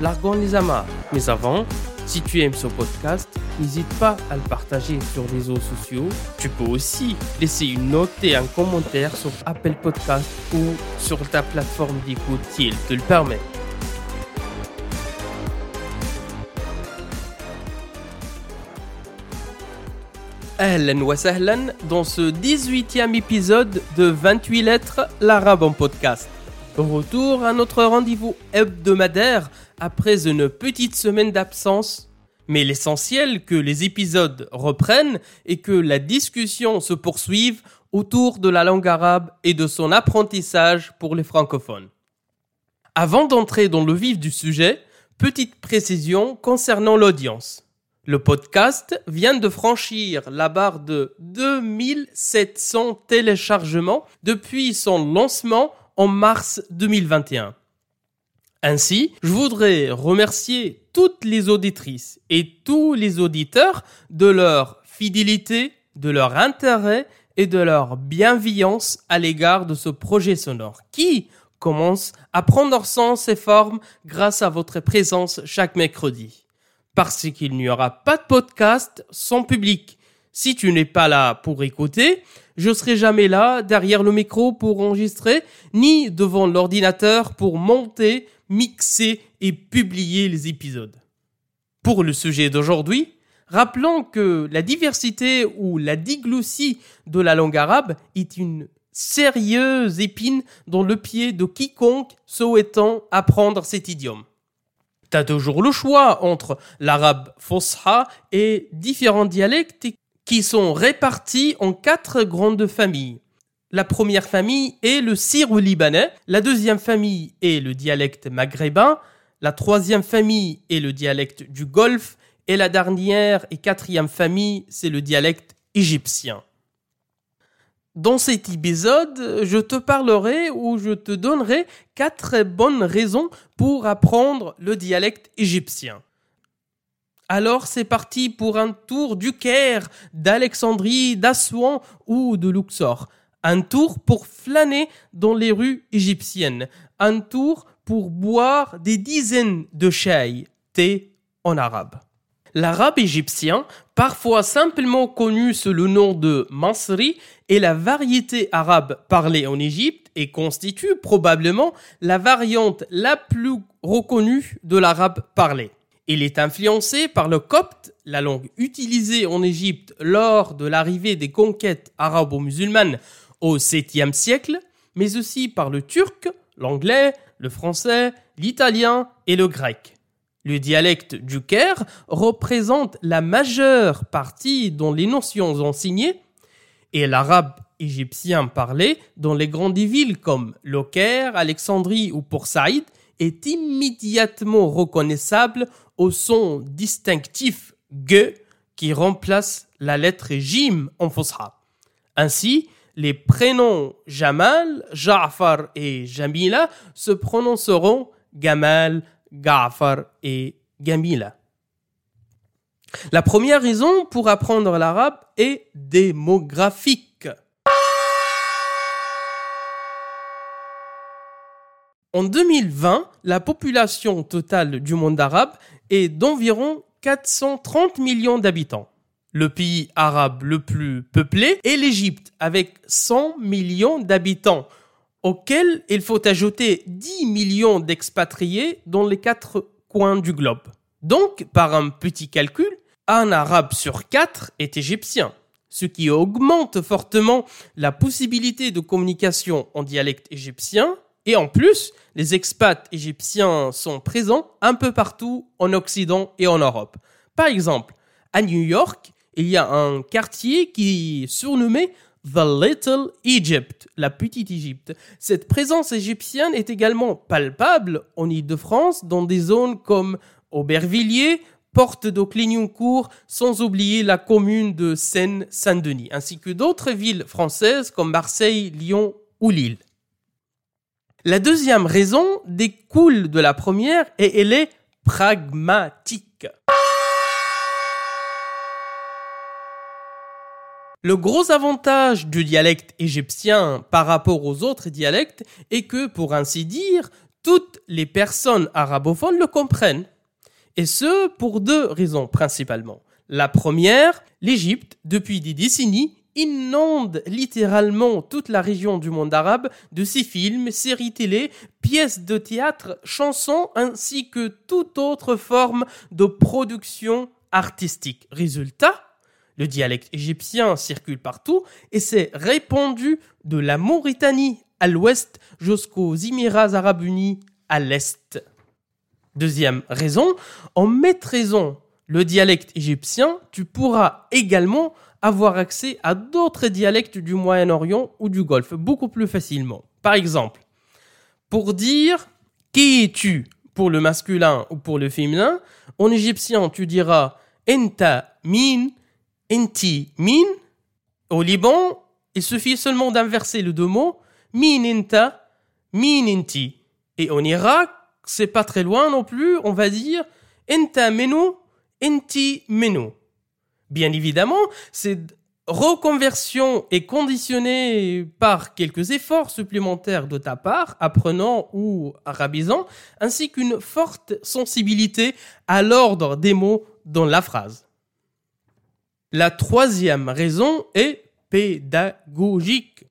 largons les amarres. Mais avant, si tu aimes ce podcast, n'hésite pas à le partager sur les réseaux sociaux. Tu peux aussi laisser une note et un commentaire sur Apple Podcast ou sur ta plateforme d'écoute s'il te le permet. Ahlan wa sahlan dans ce 18e épisode de 28 lettres, l'arabe en podcast. Retour à notre rendez-vous hebdomadaire après une petite semaine d'absence. Mais l'essentiel que les épisodes reprennent et que la discussion se poursuive autour de la langue arabe et de son apprentissage pour les francophones. Avant d'entrer dans le vif du sujet, petite précision concernant l'audience. Le podcast vient de franchir la barre de 2700 téléchargements depuis son lancement en mars 2021. Ainsi, je voudrais remercier toutes les auditrices et tous les auditeurs de leur fidélité, de leur intérêt et de leur bienveillance à l'égard de ce projet sonore qui commence à prendre sens et forme grâce à votre présence chaque mercredi. Parce qu'il n'y aura pas de podcast sans public. Si tu n'es pas là pour écouter, je serai jamais là derrière le micro pour enregistrer, ni devant l'ordinateur pour monter, mixer et publier les épisodes. Pour le sujet d'aujourd'hui, rappelons que la diversité ou la diglossie de la langue arabe est une sérieuse épine dans le pied de quiconque souhaitant apprendre cet idiome. T'as toujours le choix entre l'arabe fosha et différents dialectes qui sont répartis en 4 grandes familles. La première famille est le syro-libanais, la deuxième famille est le dialecte maghrébin, la troisième famille est le dialecte du Golfe et la dernière et quatrième famille, c'est le dialecte égyptien. Dans cet épisode, je te parlerai ou je te donnerai 4 bonnes raisons pour apprendre le dialecte égyptien. Alors c'est parti pour un tour du Caire, d'Alexandrie, d'Assouan ou de Luxor. Un tour pour flâner dans les rues égyptiennes. Un tour pour boire des dizaines de chai, thé en arabe. L'arabe égyptien, parfois simplement connu sous le nom de Masri, est la variété arabe parlée en Égypte et constitue probablement la variante la plus reconnue de l'arabe parlé. Il est influencé par le copte, la langue utilisée en Égypte lors de l'arrivée des conquêtes arabo-musulmanes au 7e siècle, mais aussi par le turc, l'anglais, le français, l'italien et le grec. Le dialecte du Caire représente la majeure partie dans les notions enseignées et l'arabe égyptien parlé dans les grandes villes comme Le Caire, Alexandrie ou Port Saïd est immédiatement reconnaissable au son distinctif G qui remplace la lettre Jim en fosha. Ainsi, les prénoms Jamal, Ja'far et Jamila se prononceront Gamal, Ga'far et Gamila. La première raison pour apprendre l'arabe est démographique. En 2020, la population totale du monde arabe est d'environ 430 millions d'habitants. Le pays arabe le plus peuplé est l'Égypte avec 100 millions d'habitants, auxquels il faut ajouter 10 millions d'expatriés dans les 4 coins du globe. Donc, par un petit calcul, un arabe sur 4 est égyptien, ce qui augmente fortement la possibilité de communication en dialecte égyptien. Et en plus, les expats égyptiens sont présents un peu partout en Occident et en Europe. Par exemple, à New York, il y a un quartier qui est surnommé The Little Egypt, la petite Égypte. Cette présence égyptienne est également palpable en Île-de-France, dans des zones comme Aubervilliers, Porte de Clignancourt, sans oublier la commune de Seine-Saint-Denis, ainsi que d'autres villes françaises comme Marseille, Lyon ou Lille. La deuxième raison découle de la première et elle est pragmatique. Le gros avantage du dialecte égyptien par rapport aux autres dialectes est que, pour ainsi dire, toutes les personnes arabophones le comprennent. Et ce, pour deux raisons principalement. La première, l'Égypte, depuis des décennies, inonde littéralement toute la région du monde arabe de ses films, séries télé, pièces de théâtre, chansons, ainsi que toute autre forme de production artistique. Résultat, le dialecte égyptien circule partout et s'est répandu de la Mauritanie à l'ouest jusqu'aux Émirats arabes unis à l'est. Deuxième raison, en maîtrisant le dialecte égyptien, tu pourras également avoir accès à d'autres dialectes du Moyen-Orient ou du Golfe, beaucoup plus facilement. Par exemple, pour dire « qui es-tu » pour le masculin ou pour le féminin, en égyptien, tu diras « enta min » Enti min. Au Liban, il suffit seulement d'inverser les deux mots. Min enta, min enti. Et en Irak, c'est pas très loin non plus. On va dire enta menou, enti menou. Bien évidemment, cette reconversion est conditionnée par quelques efforts supplémentaires de ta part, apprenant ou arabisant, ainsi qu'une forte sensibilité à l'ordre des mots dans la phrase. La troisième raison est pédagogique.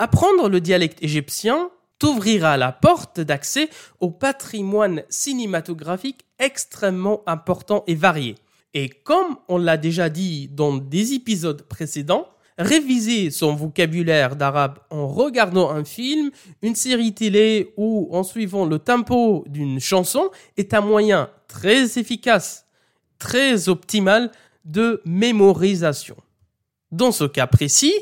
Apprendre le dialecte égyptien t'ouvrira la porte d'accès au patrimoine cinématographique extrêmement important et varié. Et comme on l'a déjà dit dans des épisodes précédents, réviser son vocabulaire d'arabe en regardant un film, une série télé ou en suivant le tempo d'une chanson est un moyen très efficace, très optimal de mémorisation. Dans ce cas précis,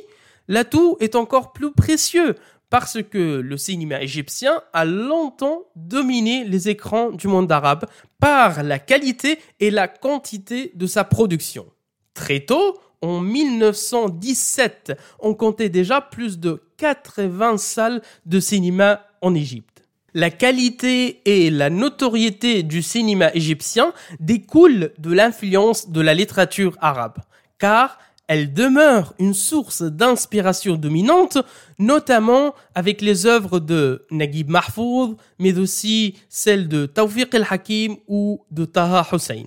l'atout est encore plus précieux parce que le cinéma égyptien a longtemps dominé les écrans du monde arabe par la qualité et la quantité de sa production. Très tôt, en 1917, on comptait déjà plus de 80 salles de cinéma en Égypte. La qualité et la notoriété du cinéma égyptien découlent de l'influence de la littérature arabe, car elle demeure une source d'inspiration dominante, notamment avec les œuvres de Naguib Mahfouz, mais aussi celles de Tawfiq al-Hakim ou de Taha Hussein.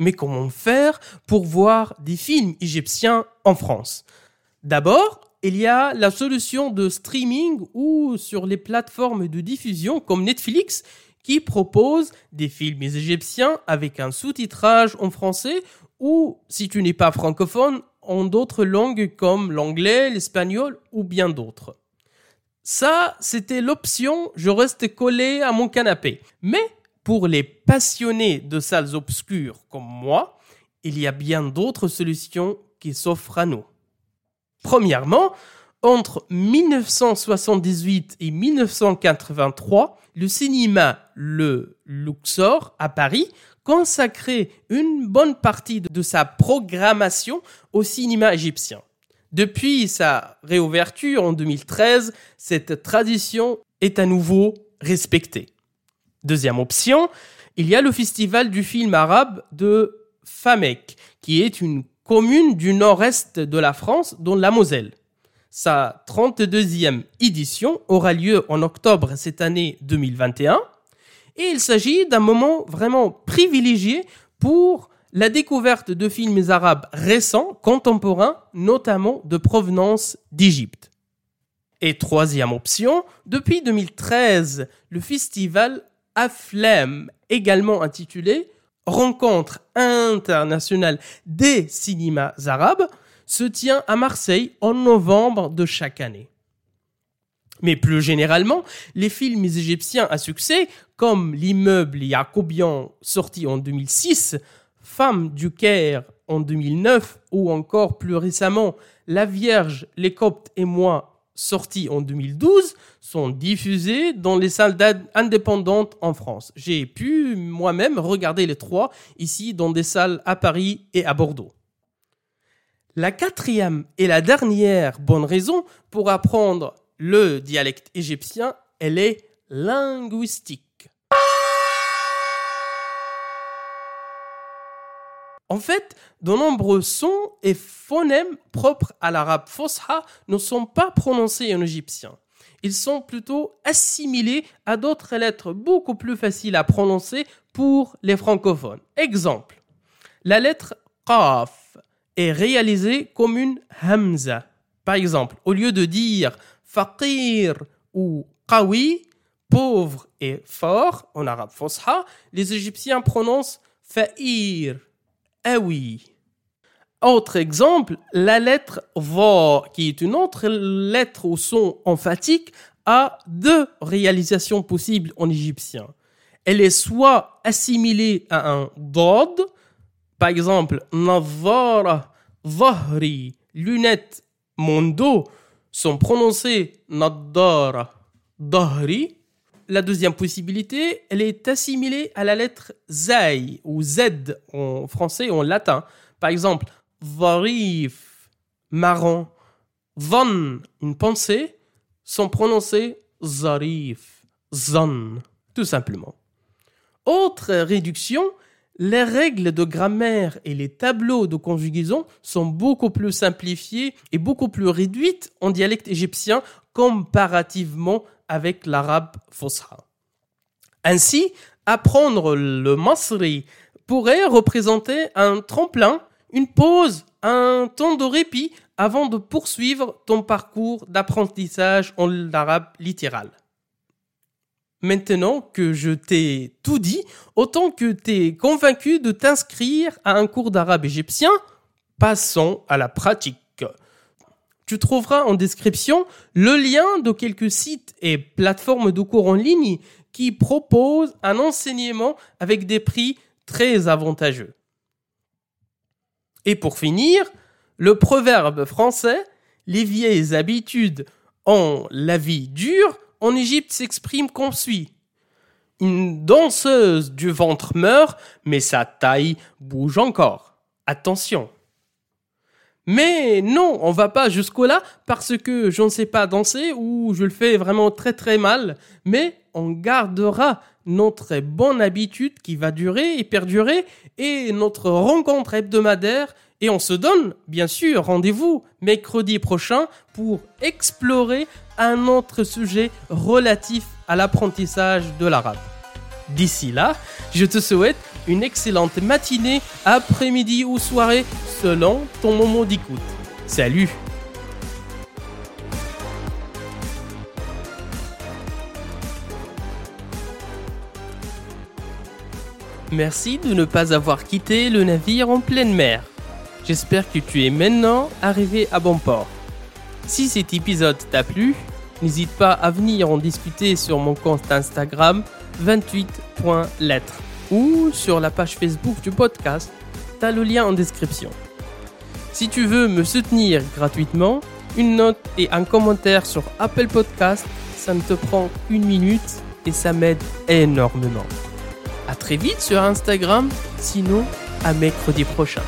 Mais comment faire pour voir des films égyptiens en France ? D'abord, il y a la solution de streaming ou sur les plateformes de diffusion comme Netflix qui propose des films égyptiens avec un sous-titrage en français ou, si tu n'es pas francophone, en d'autres langues comme l'anglais, l'espagnol ou bien d'autres. Ça, c'était l'option « je reste collé à mon canapé ». Mais pour les passionnés de salles obscures comme moi, il y a bien d'autres solutions qui s'offrent à nous. Premièrement, entre 1978 et 1983, le cinéma Le Luxor à Paris consacrait une bonne partie de sa programmation au cinéma égyptien. Depuis sa réouverture en 2013, cette tradition est à nouveau respectée. Deuxième option, il y a le festival du film arabe de Famek, qui est une commune du nord-est de la France, dans la Moselle. Sa 32e édition aura lieu en octobre cette année 2021 et il s'agit d'un moment vraiment privilégié pour la découverte de films arabes récents, contemporains, notamment de provenance d'Égypte. Et troisième option, depuis 2013, le festival Afflem, également intitulé « Rencontre internationale des cinémas arabes », se tient à Marseille en novembre de chaque année. Mais plus généralement, les films égyptiens à succès, comme « L'immeuble Yacoubian » sorti en 2006, « Femme du Caire » en 2009, ou encore plus récemment, La Vierge, les Coptes et moi, sortie en 2012, sont diffusées dans les salles indépendantes en France. J'ai pu moi-même regarder les trois ici dans des salles à Paris et à Bordeaux. La quatrième et la dernière bonne raison pour apprendre le dialecte égyptien, elle est linguistique. En fait, de nombreux sons et phonèmes propres à l'arabe fosha ne sont pas prononcés en égyptien. Ils sont plutôt assimilés à d'autres lettres beaucoup plus faciles à prononcer pour les francophones. Exemple, la lettre qaf est réalisée comme une hamza. Par exemple, au lieu de dire faqir ou qawi, pauvre et fort en arabe fosha, les Égyptiens prononcent fa'ir, awi. Autre exemple, la lettre va, qui est une autre lettre au son emphatique, a deux réalisations possibles en égyptien. Elle est soit assimilée à un dod, par exemple, nazara, zahri, lunettes, mon dos, sont prononcés nadara, dahri. La deuxième possibilité, elle est assimilée à la lettre zai ou z en français ou en latin. Par exemple, zarif, marron, zan, une pensée, sont prononcés zarif, zan, tout simplement. Autre réduction, les règles de grammaire et les tableaux de conjugaison sont beaucoup plus simplifiés et beaucoup plus réduites en dialecte égyptien comparativement avec l'arabe fosha. Ainsi, apprendre le masri pourrait représenter un tremplin, une pause, un temps de répit avant de poursuivre ton parcours d'apprentissage en arabe littéral. Maintenant que je t'ai tout dit, autant que t'es convaincu de t'inscrire à un cours d'arabe égyptien, passons à la pratique. Tu trouveras en description le lien de quelques sites et plateformes de cours en ligne qui proposent un enseignement avec des prix très avantageux. Et pour finir, le proverbe français « Les vieilles habitudes ont la vie dure » en Égypte s'exprime comme suit. Une danseuse du ventre meurt, mais sa taille bouge encore. Attention. Mais non, on va pas jusqu'au-là parce que je ne sais pas danser ou je le fais vraiment très très mal. Mais on gardera notre bonne habitude qui va durer et perdurer et notre rencontre hebdomadaire. Et on se donne, bien sûr, rendez-vous mercredi prochain pour explorer un autre sujet relatif à l'apprentissage de l'arabe. D'ici là, je te souhaite une excellente matinée, après-midi ou soirée selon ton moment d'écoute. Salut! Merci de ne pas avoir quitté le navire en pleine mer. J'espère que tu es maintenant arrivé à bon port. Si cet épisode t'a plu, n'hésite pas à venir en discuter sur mon compte Instagram 28.lettres ou sur la page Facebook du podcast, t'as le lien en description. Si tu veux me soutenir gratuitement, une note et un commentaire sur Apple Podcast, ça ne te prend qu'une minute et ça m'aide énormément. À très vite sur Instagram, sinon à mercredi prochain.